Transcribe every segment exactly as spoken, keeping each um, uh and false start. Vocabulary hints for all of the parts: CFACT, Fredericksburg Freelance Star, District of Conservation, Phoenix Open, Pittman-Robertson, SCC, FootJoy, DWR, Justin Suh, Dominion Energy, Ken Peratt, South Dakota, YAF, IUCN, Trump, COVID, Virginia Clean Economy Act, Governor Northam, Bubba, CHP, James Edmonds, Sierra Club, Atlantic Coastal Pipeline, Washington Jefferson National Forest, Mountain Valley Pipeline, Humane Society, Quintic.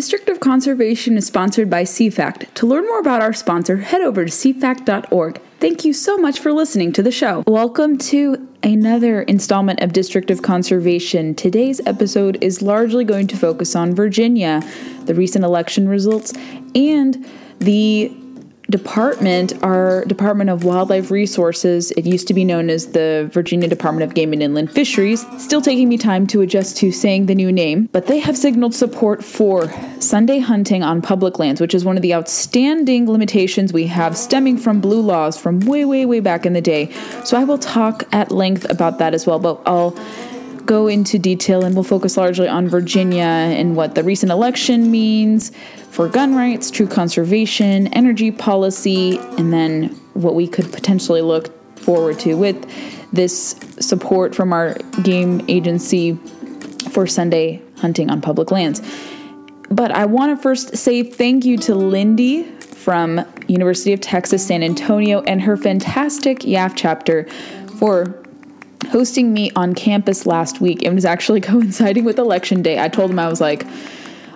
District of Conservation is sponsored by C FACT. To learn more about our sponsor, head over to C FACT dot org. Thank you so much for listening to the show. Welcome to another installment of District of Conservation. Today's episode is largely going to focus on Virginia, the recent election results, and the department, our Department of Wildlife Resources. It used to be known as the Virginia Department of Game and Inland Fisheries. Still taking me time to adjust to saying the new name, but they have signaled support for Sunday hunting on public lands, which is one of the outstanding limitations we have stemming from blue laws from way, way, way back in the day. So I will talk at length about that as well, but I'll go into detail and we'll focus largely on Virginia and what the recent election means for gun rights, true conservation, energy policy, and then what we could potentially look forward to with this support from our game agency for Sunday hunting on public lands. But I want to first say thank you to Lindy from University of Texas, San Antonio, and her fantastic Y A F chapter for hosting me on campus last week. It was actually coinciding with election day. I told them, I was like,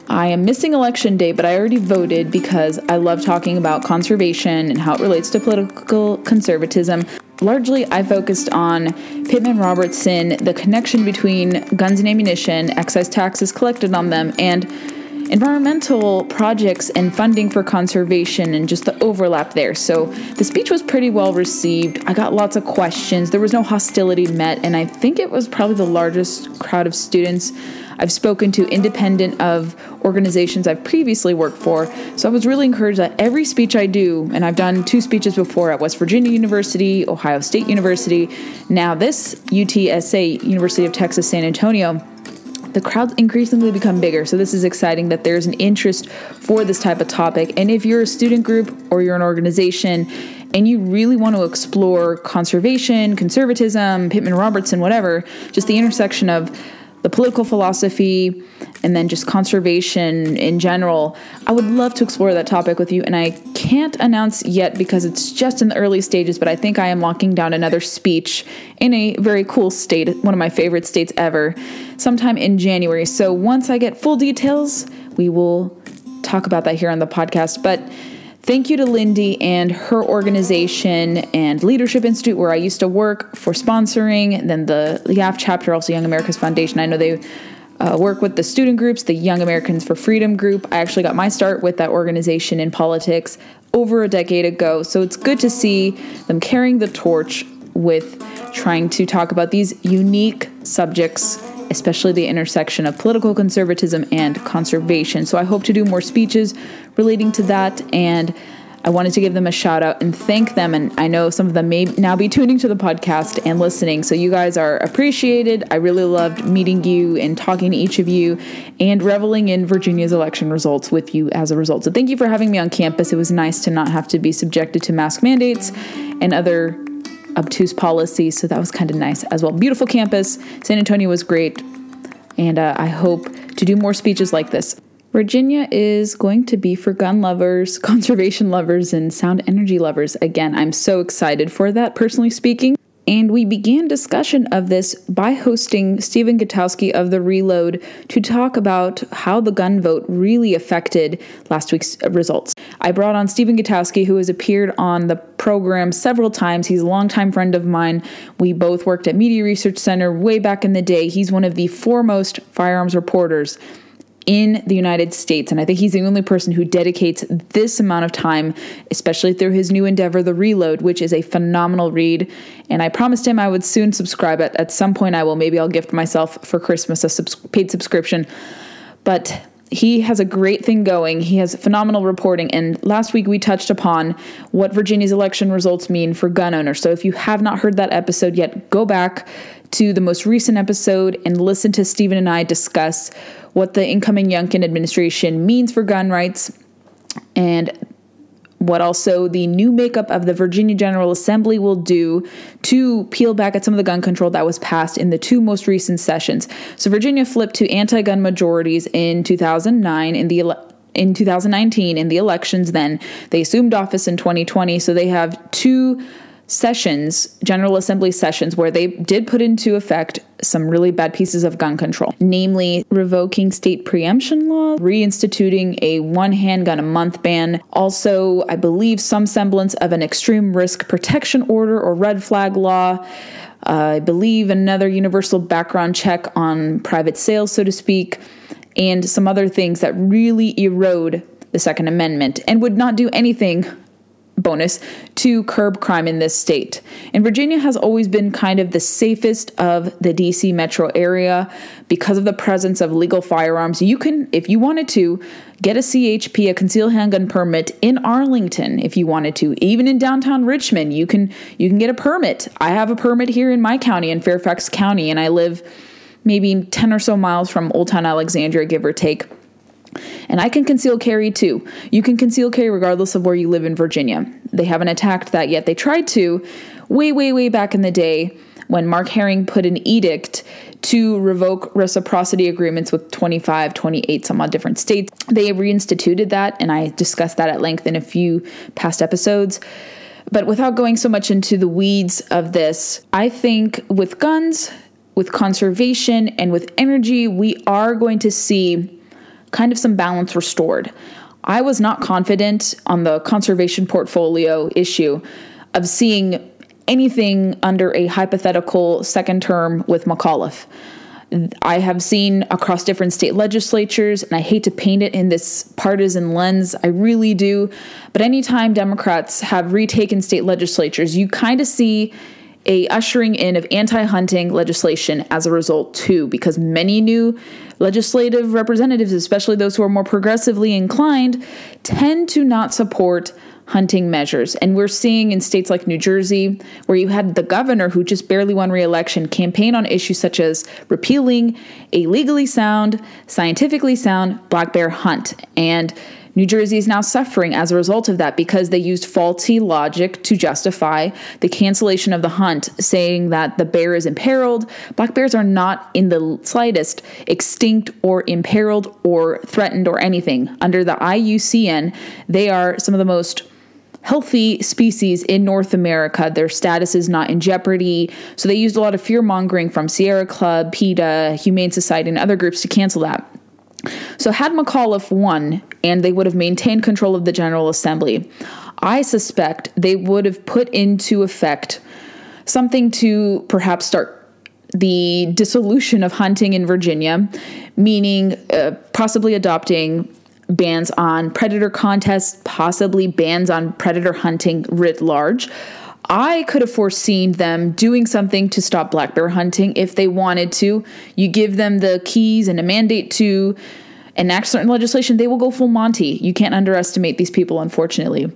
I am missing election day, but I already voted because I love talking about conservation and how it relates to political conservatism. Largely, I focused on Pittman-Robertson, the connection between guns and ammunition, excise taxes collected on them, and environmental projects and funding for conservation and just the overlap there. So the speech was pretty well received. I got lots of questions. There was no hostility met, and I think it was probably the largest crowd of students I've spoken to, independent of organizations I've previously worked for. So I was really encouraged that every speech I do, and I've done two speeches before at West Virginia University, Ohio State University, now this U T S A, University of Texas, San Antonio, the crowds increasingly become bigger. So this is exciting that there's an interest for this type of topic. And if you're a student group or you're an organization and you really want to explore conservation, conservatism, Pittman-Robertson, whatever, just the intersection of the political philosophy and then just conservation in general, I would love to explore that topic with you. And I can't announce yet because it's just in the early stages, but I think I am locking down another speech in a very cool state, one of my favorite states ever, sometime in January. So once I get full details, we will talk about that here on the podcast. But thank you to Lindy and her organization and Leadership Institute, where I used to work, for sponsoring. And then the Y A F chapter, also Young America's Foundation. I know they Uh, work with the student groups, the Young Americans for Freedom group. I actually got my start with that organization in politics over a decade ago. So it's good to see them carrying the torch with trying to talk about these unique subjects, especially the intersection of political conservatism and conservation. So I hope to do more speeches relating to that, and I wanted to give them a shout out and thank them. And I know some of them may now be tuning to the podcast and listening. So you guys are appreciated. I really loved meeting you and talking to each of you and reveling in Virginia's election results with you as a result. So thank you for having me on campus. It was nice to not have to be subjected to mask mandates and other obtuse policies. So that was kind of nice as well. Beautiful campus. San Antonio was great. And uh, I hope to do more speeches like this. Virginia is going to be for gun lovers, conservation lovers, and sound energy lovers. Again, I'm so excited for that, personally speaking. And we began discussion of this by hosting Stephen Gutowski of The Reload to talk about how the gun vote really affected last week's results. I brought on Stephen Gutowski, who has appeared on the program several times. He's a longtime friend of mine. We both worked at Media Research Center way back in the day. He's one of the foremost firearms reporters in the United States. And I think he's the only person who dedicates this amount of time, especially through his new endeavor, The Reload, which is a phenomenal read. And I promised him I would soon subscribe. At, at some point I will. Maybe I'll gift myself for Christmas a subs- paid subscription. But he has a great thing going. He has phenomenal reporting. And last week we touched upon what Virginia's election results mean for gun owners. So if you have not heard that episode yet, go back to the most recent episode and listen to Stephen and I discuss what the incoming Youngkin administration means for gun rights and what also the new makeup of the Virginia General Assembly will do to peel back at some of the gun control that was passed in the two most recent sessions. So Virginia flipped to anti-gun majorities in two thousand nine in the ele- in twenty nineteen in the elections. Then they assumed office in twenty twenty. So they have two sessions, General Assembly sessions, where they did put into effect some really bad pieces of gun control, namely revoking state preemption law, reinstituting a one handgun a month ban, also, I believe, some semblance of an extreme risk protection order or red flag law, uh, I believe another universal background check on private sales, so to speak, and some other things that really erode the Second Amendment and would not do anything, bonus, to curb crime in this state. And Virginia has always been kind of the safest of the D C metro area because of the presence of legal firearms. You can, if you wanted to, get a C H P, a concealed handgun permit in Arlington if you wanted to. Even in downtown Richmond, you can you can get a permit. I have a permit here in my county, in Fairfax County, and I live maybe ten or so miles from Old Town Alexandria, give or take. And I can conceal carry too. You can conceal carry regardless of where you live in Virginia. They haven't attacked that yet. They tried to way, way, way back in the day when Mark Herring put an edict to revoke reciprocity agreements with twenty-five, twenty-eight, some odd different states. They reinstituted that, and I discussed that at length in a few past episodes. But without going so much into the weeds of this, I think with guns, with conservation, and with energy, we are going to see kind of some balance restored. I was not confident on the conservation portfolio issue of seeing anything under a hypothetical second term with McAuliffe. I have seen across different state legislatures, and I hate to paint it in this partisan lens, I really do, but anytime Democrats have retaken state legislatures, you kind of see a ushering in of anti-hunting legislation as a result too, because many new legislative representatives, especially those who are more progressively inclined, tend to not support hunting measures. And we're seeing in states like New Jersey, where you had the governor who just barely won re-election campaign on issues such as repealing a legally sound, scientifically sound black bear hunt. And New Jersey is now suffering as a result of that because they used faulty logic to justify the cancellation of the hunt, saying that the bear is imperiled. Black bears are not in the slightest extinct or imperiled or threatened or anything. Under the I U C N, they are some of the most healthy species in North America. Their status is not in jeopardy. So they used a lot of fear mongering from Sierra Club, PETA, Humane Society, and other groups to cancel that. So had McAuliffe won and they would have maintained control of the General Assembly, I suspect they would have put into effect something to perhaps start the dissolution of hunting in Virginia, meaning uh, possibly adopting bans on predator contests, possibly bans on predator hunting writ large. I could have foreseen them doing something to stop black bear hunting if they wanted to. You give them the keys and a mandate to enact certain legislation, they will go full Monty. You can't underestimate these people, unfortunately.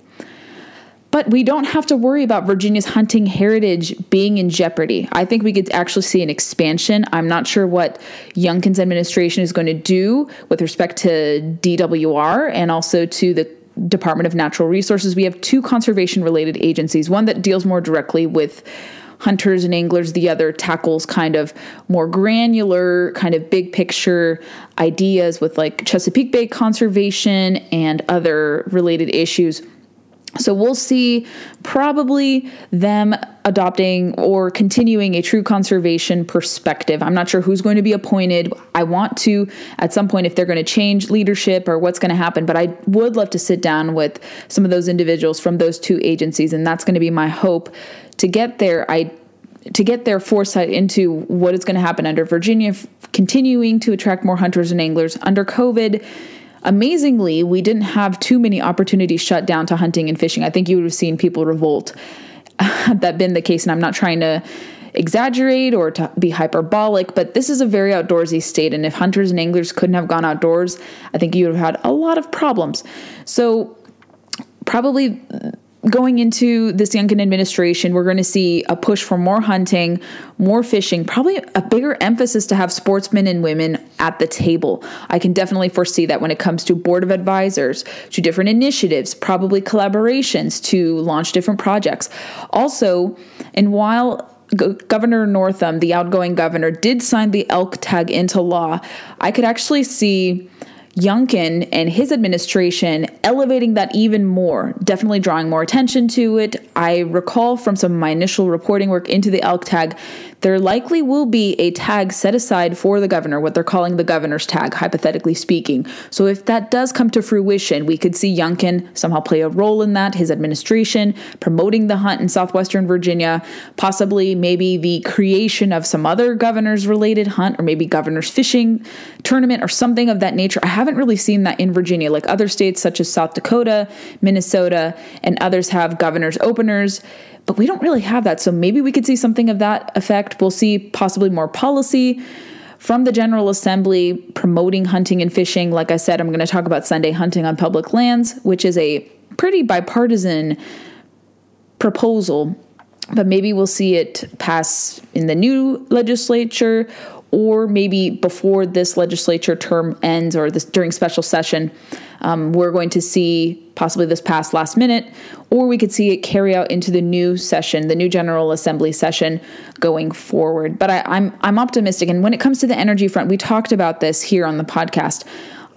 But we don't have to worry about Virginia's hunting heritage being in jeopardy. I think we could actually see an expansion. I'm not sure what Youngkin's administration is going to do with respect to D W R and also to the Department of Natural Resources. We have two conservation-related agencies, one that deals more directly with hunters and anglers, the other tackles kind of more granular, kind of big picture ideas with like Chesapeake Bay conservation and other related issues. So we'll see probably them adopting or continuing a true conservation perspective. I'm not sure who's going to be appointed. I want to, at some point, if they're going to change leadership or what's going to happen, but I would love to sit down with some of those individuals from those two agencies, and that's going to be my hope to get their I, to get their foresight into what is going to happen under Virginia, continuing to attract more hunters and anglers under COVID. Amazingly, we didn't have too many opportunities shut down to hunting and fishing. I think you would have seen people revolt had that been the case, and I'm not trying to exaggerate or to be hyperbolic, but this is a very outdoorsy state, and if hunters and anglers couldn't have gone outdoors, I think you would have had a lot of problems. So probably going into this Youngkin administration, we're going to see a push for more hunting, more fishing, probably a bigger emphasis to have sportsmen and women at the table. I can definitely foresee that when it comes to board of advisors, to different initiatives, probably collaborations to launch different projects. Also, and while Governor Northam, the outgoing governor, did sign the elk tag into law, I could actually see Youngkin and his administration elevating that even more, definitely drawing more attention to it. I recall from some of my initial reporting work into the elk tag, there likely will be a tag set aside for the governor, what they're calling the governor's tag, hypothetically speaking. So if that does come to fruition, we could see Youngkin somehow play a role in that, his administration, promoting the hunt in southwestern Virginia, possibly maybe the creation of some other governor's-related hunt or maybe governor's fishing tournament or something of that nature. I haven't really seen that in Virginia, like other states such as South Dakota, Minnesota, and others have governor's openers. But we don't really have that. So maybe we could see something of that effect. We'll see possibly more policy from the General Assembly promoting hunting and fishing. Like I said, I'm going to talk about Sunday hunting on public lands, which is a pretty bipartisan proposal. But maybe we'll see it pass in the new legislature, or maybe before this legislature term ends or this during special session. Um, we're going to see possibly this pass last minute, or we could see it carry out into the new session, the new General Assembly session going forward. But I, I'm I'm optimistic. And when it comes to the energy front, we talked about this here on the podcast.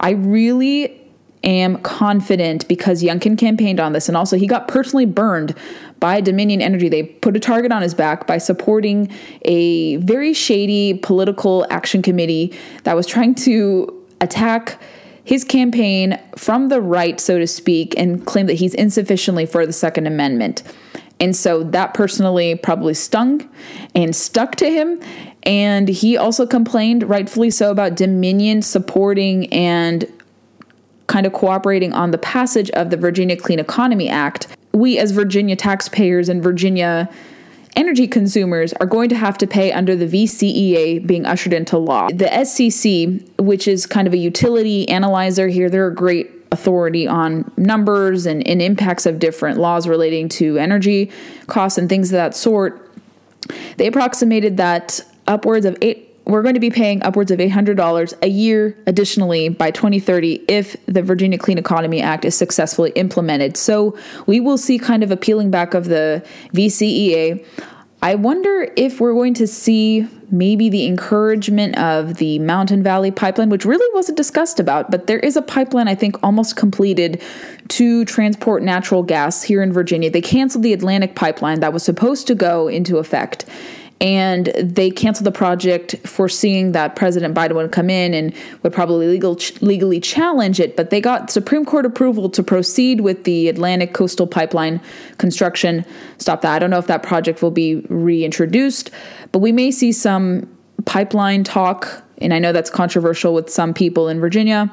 I really am confident because Youngkin campaigned on this, and also he got personally burned by Dominion Energy. They put a target on his back by supporting a very shady political action committee that was trying to attack his campaign from the right, so to speak, and claim that he's insufficiently for the Second Amendment. And so that personally probably stung and stuck to him. And he also complained, rightfully so, about Dominion supporting and kind of cooperating on the passage of the Virginia Clean Economy Act. We as Virginia taxpayers and Virginia energy consumers are going to have to pay under the V C E A being ushered into law. The S C C, which is kind of a utility analyzer here, they're a great authority on numbers and, and impacts of different laws relating to energy costs and things of that sort. They approximated that upwards of eight, we're going to be paying upwards of eight hundred dollars a year additionally by twenty thirty if the Virginia Clean Economy Act is successfully implemented. So we will see kind of a peeling back of the V C E A. I wonder if we're going to see maybe the encouragement of the Mountain Valley Pipeline, which really wasn't discussed about, but there is a pipeline, I think, almost completed to transport natural gas here in Virginia. They canceled the Atlantic Pipeline that was supposed to go into effect, and they canceled the project foreseeing that President Biden would come in and would probably legal, legally challenge it. But they got Supreme Court approval to proceed with the Atlantic Coastal Pipeline construction. Stop that. I don't know if that project will be reintroduced, but we may see some pipeline talk. And I know that's controversial with some people in Virginia.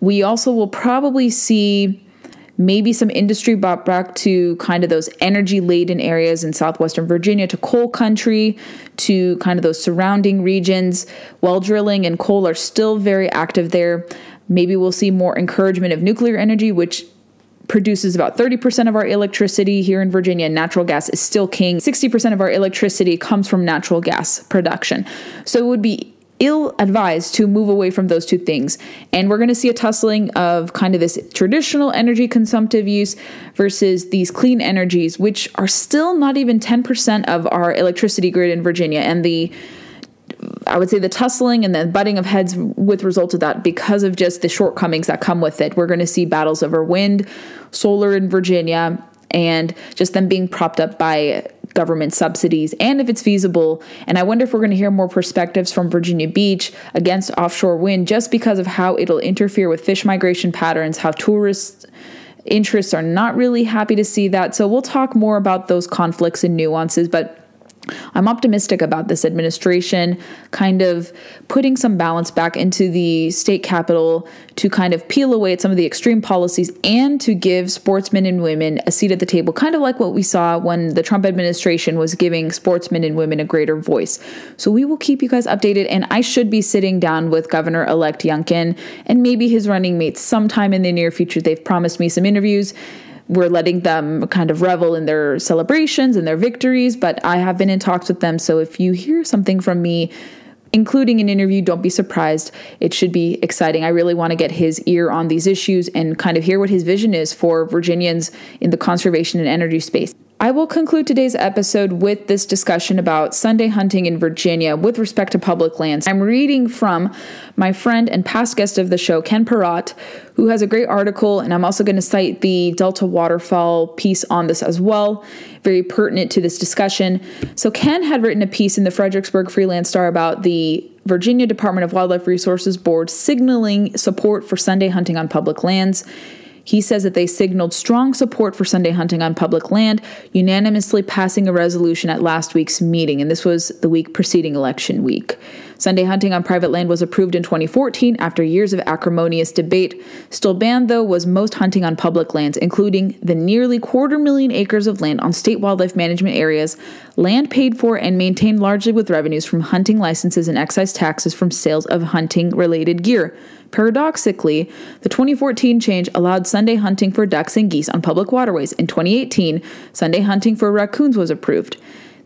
We also will probably see maybe some industry brought back to kind of those energy-laden areas in southwestern Virginia, to coal country, to kind of those surrounding regions. Well, drilling and coal are still very active there. Maybe we'll see more encouragement of nuclear energy, which produces about thirty percent of our electricity here in Virginia. Natural gas is still king. sixty percent of our electricity comes from natural gas production. So it would be ill-advised to move away from those two things. And we're going to see a tussling of kind of this traditional energy consumptive use versus these clean energies, which are still not even ten percent of our electricity grid in Virginia. And the, I would say the tussling and the butting of heads with result of that, because of just the shortcomings that come with it. We're going to see battles over wind, solar in Virginia, and just them being propped up by government subsidies, and if it's feasible. And I wonder if we're going to hear more perspectives from Virginia Beach against offshore wind, just because of how it'll interfere with fish migration patterns, how tourists' interests are not really happy to see that. So we'll talk more about those conflicts and nuances, but I'm optimistic about this administration kind of putting some balance back into the state capitol to kind of peel away at some of the extreme policies and to give sportsmen and women a seat at the table, kind of like what we saw when the Trump administration was giving sportsmen and women a greater voice. So we will keep you guys updated, and I should be sitting down with Governor-elect Youngkin and maybe his running mates sometime in the near future. They've promised me some interviews. We're letting them kind of revel in their celebrations and their victories, but I have been in talks with them. So if you hear something from me, including an interview, don't be surprised. It should be exciting. I really want to get his ear on these issues and kind of hear what his vision is for Virginians in the conservation and energy space. I I will conclude today's episode with this discussion about Sunday hunting in Virginia with respect to public lands. I'm reading from my friend and past guest of the show, Ken Peratt, who has a great article, and I'm also going to cite the Delta Waterfall piece on this as well, very pertinent to this discussion. So Ken had written a piece in the Fredericksburg Freelance Star about the Virginia Department of Wildlife Resources Board signaling support for Sunday hunting on public lands. He says that they signaled strong support for Sunday hunting on public land, unanimously passing a resolution at last week's meeting, and this was the week preceding election week. Sunday hunting on private land was approved in twenty fourteen after years of acrimonious debate. Still banned, though, was most hunting on public lands, including the nearly quarter million acres of land on state wildlife management areas, land paid for and maintained largely with revenues from hunting licenses and excise taxes from sales of hunting-related gear. Paradoxically, the twenty fourteen change allowed Sunday hunting for ducks and geese on public waterways. In twenty eighteen, Sunday hunting for raccoons was approved.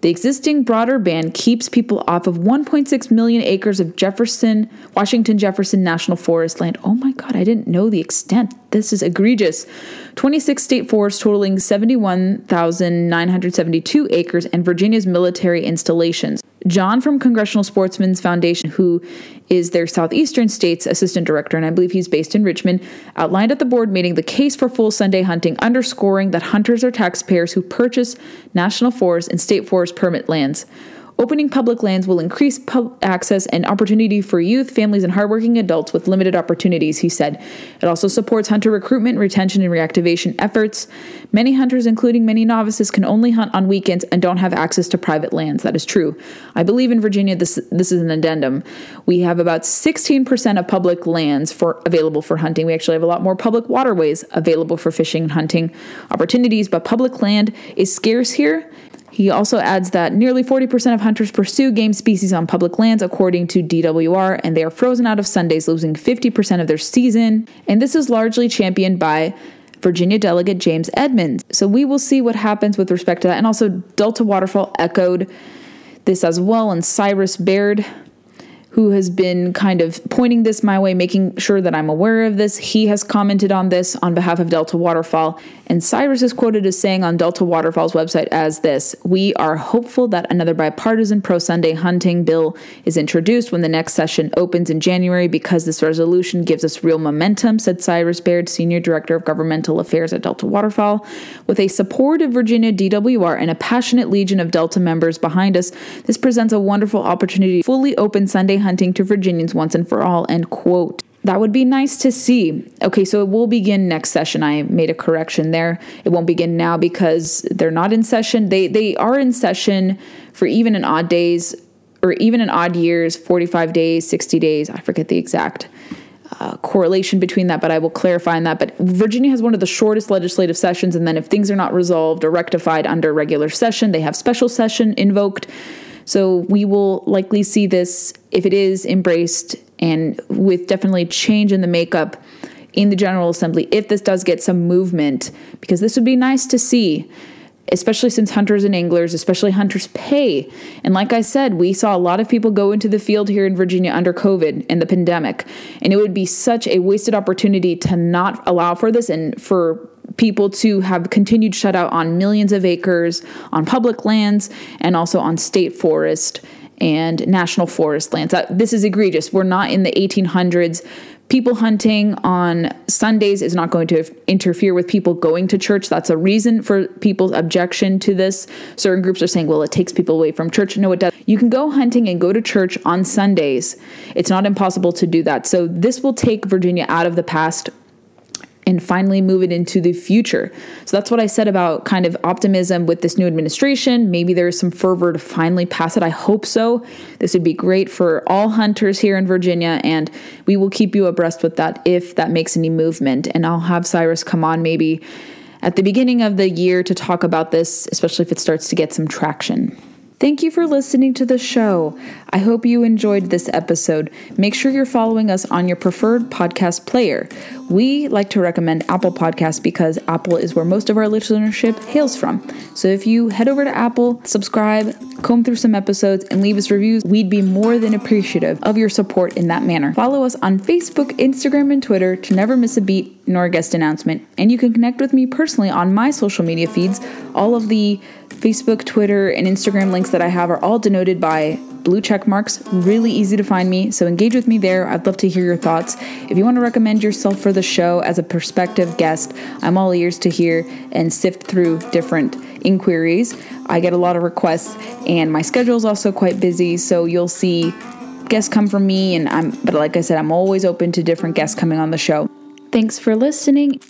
The existing broader ban keeps people off of one point six million acres of Jefferson, Washington Jefferson National Forest land. Oh my God, I didn't know the extent. This is egregious. twenty-six state forests totaling seventy-one thousand nine hundred seventy-two acres and Virginia's military installations. John from Congressional Sportsmen's Foundation, who is their Southeastern States Assistant Director, and I believe he's based in Richmond, outlined at the board meeting the case for full Sunday hunting, underscoring that hunters are taxpayers who purchase national forest and state forest permit lands. Opening public lands will increase pub- access and opportunity for youth, families, and hardworking adults with limited opportunities, he said. It also supports hunter recruitment, retention, and reactivation efforts. Many hunters, including many novices, can only hunt on weekends and don't have access to private lands. That is true. I believe in Virginia, this this is an addendum. We have about sixteen percent of public lands for available for hunting. We actually have a lot more public waterways available for fishing and hunting opportunities, but public land is scarce here. He also adds that nearly forty percent of hunters pursue game species on public lands, according to D W R, and they are frozen out of Sundays, losing fifty percent of their season. And this is largely championed by Virginia Delegate James Edmonds. So we will see what happens with respect to that. And also Delta Waterfall echoed this as well, and Cyrus Baird, who has been kind of pointing this my way, making sure that I'm aware of this. He has commented on this on behalf of Delta Waterfall, and Cyrus is quoted as saying on Delta Waterfall's website as this: "We are hopeful that another bipartisan pro-Sunday hunting bill is introduced when the next session opens in January because this resolution gives us real momentum," said Cyrus Baird, Senior Director of Governmental Affairs at Delta Waterfall. "With a supportive Virginia D W R and a passionate legion of Delta members behind us, this presents a wonderful opportunity to fully open Sunday hunting to Virginians once and for all," end quote. That would be nice to see. Okay, so it will begin next session. I made a correction there. It won't begin now because they're not in session. They they are in session for even in odd days or even in odd years, forty-five days, sixty days. I forget the exact uh, correlation between that, but I will clarify on that. But Virginia has one of the shortest legislative sessions, and then if things are not resolved or rectified under regular session, they have special session invoked. So we will likely see this, if it is embraced and with definitely change in the makeup in the General Assembly, if this does get some movement, because this would be nice to see, especially since hunters and anglers, especially hunters, pay. And like I said, we saw a lot of people go into the field here in Virginia under COVID and the pandemic, and it would be such a wasted opportunity to not allow for this and for people to have continued shutout on millions of acres on public lands and also on state forest and national forest lands. This is egregious. We're not in the eighteen hundreds. People hunting on Sundays is not going to interfere with people going to church. That's a reason for people's objection to this. Certain groups are saying, well, it takes people away from church. No, it doesn't. You can go hunting and go to church on Sundays. It's not impossible to do that. So this will take Virginia out of the past and finally move it into the future. So that's what I said about kind of optimism with this new administration. Maybe there is some fervor to finally pass it. I hope so. This would be great for all hunters here in Virginia, and we will keep you abreast with that if that makes any movement. And I'll have Cyrus come on maybe at the beginning of the year to talk about this, especially if it starts to get some traction. Thank you for listening to the show. I hope you enjoyed this episode. Make sure you're following us on your preferred podcast player. We like to recommend Apple Podcasts because Apple is where most of our listenership hails from. So if you head over to Apple, subscribe, comb through some episodes, and leave us reviews, we'd be more than appreciative of your support in that manner. Follow us on Facebook, Instagram, and Twitter to never miss a beat nor a guest announcement. And you can connect with me personally on my social media feeds. All of the Facebook, Twitter, and Instagram links that I have are all denoted by blue check marks. Really easy to find me, so engage with me there. I'd love to hear your thoughts. If you want to recommend yourself for the show as a prospective guest, I'm all ears to hear and sift through different inquiries. I get a lot of requests, and my schedule is also quite busy, so you'll see guests come from me, and I'm, but like I said, I'm always open to different guests coming on the show. Thanks for listening.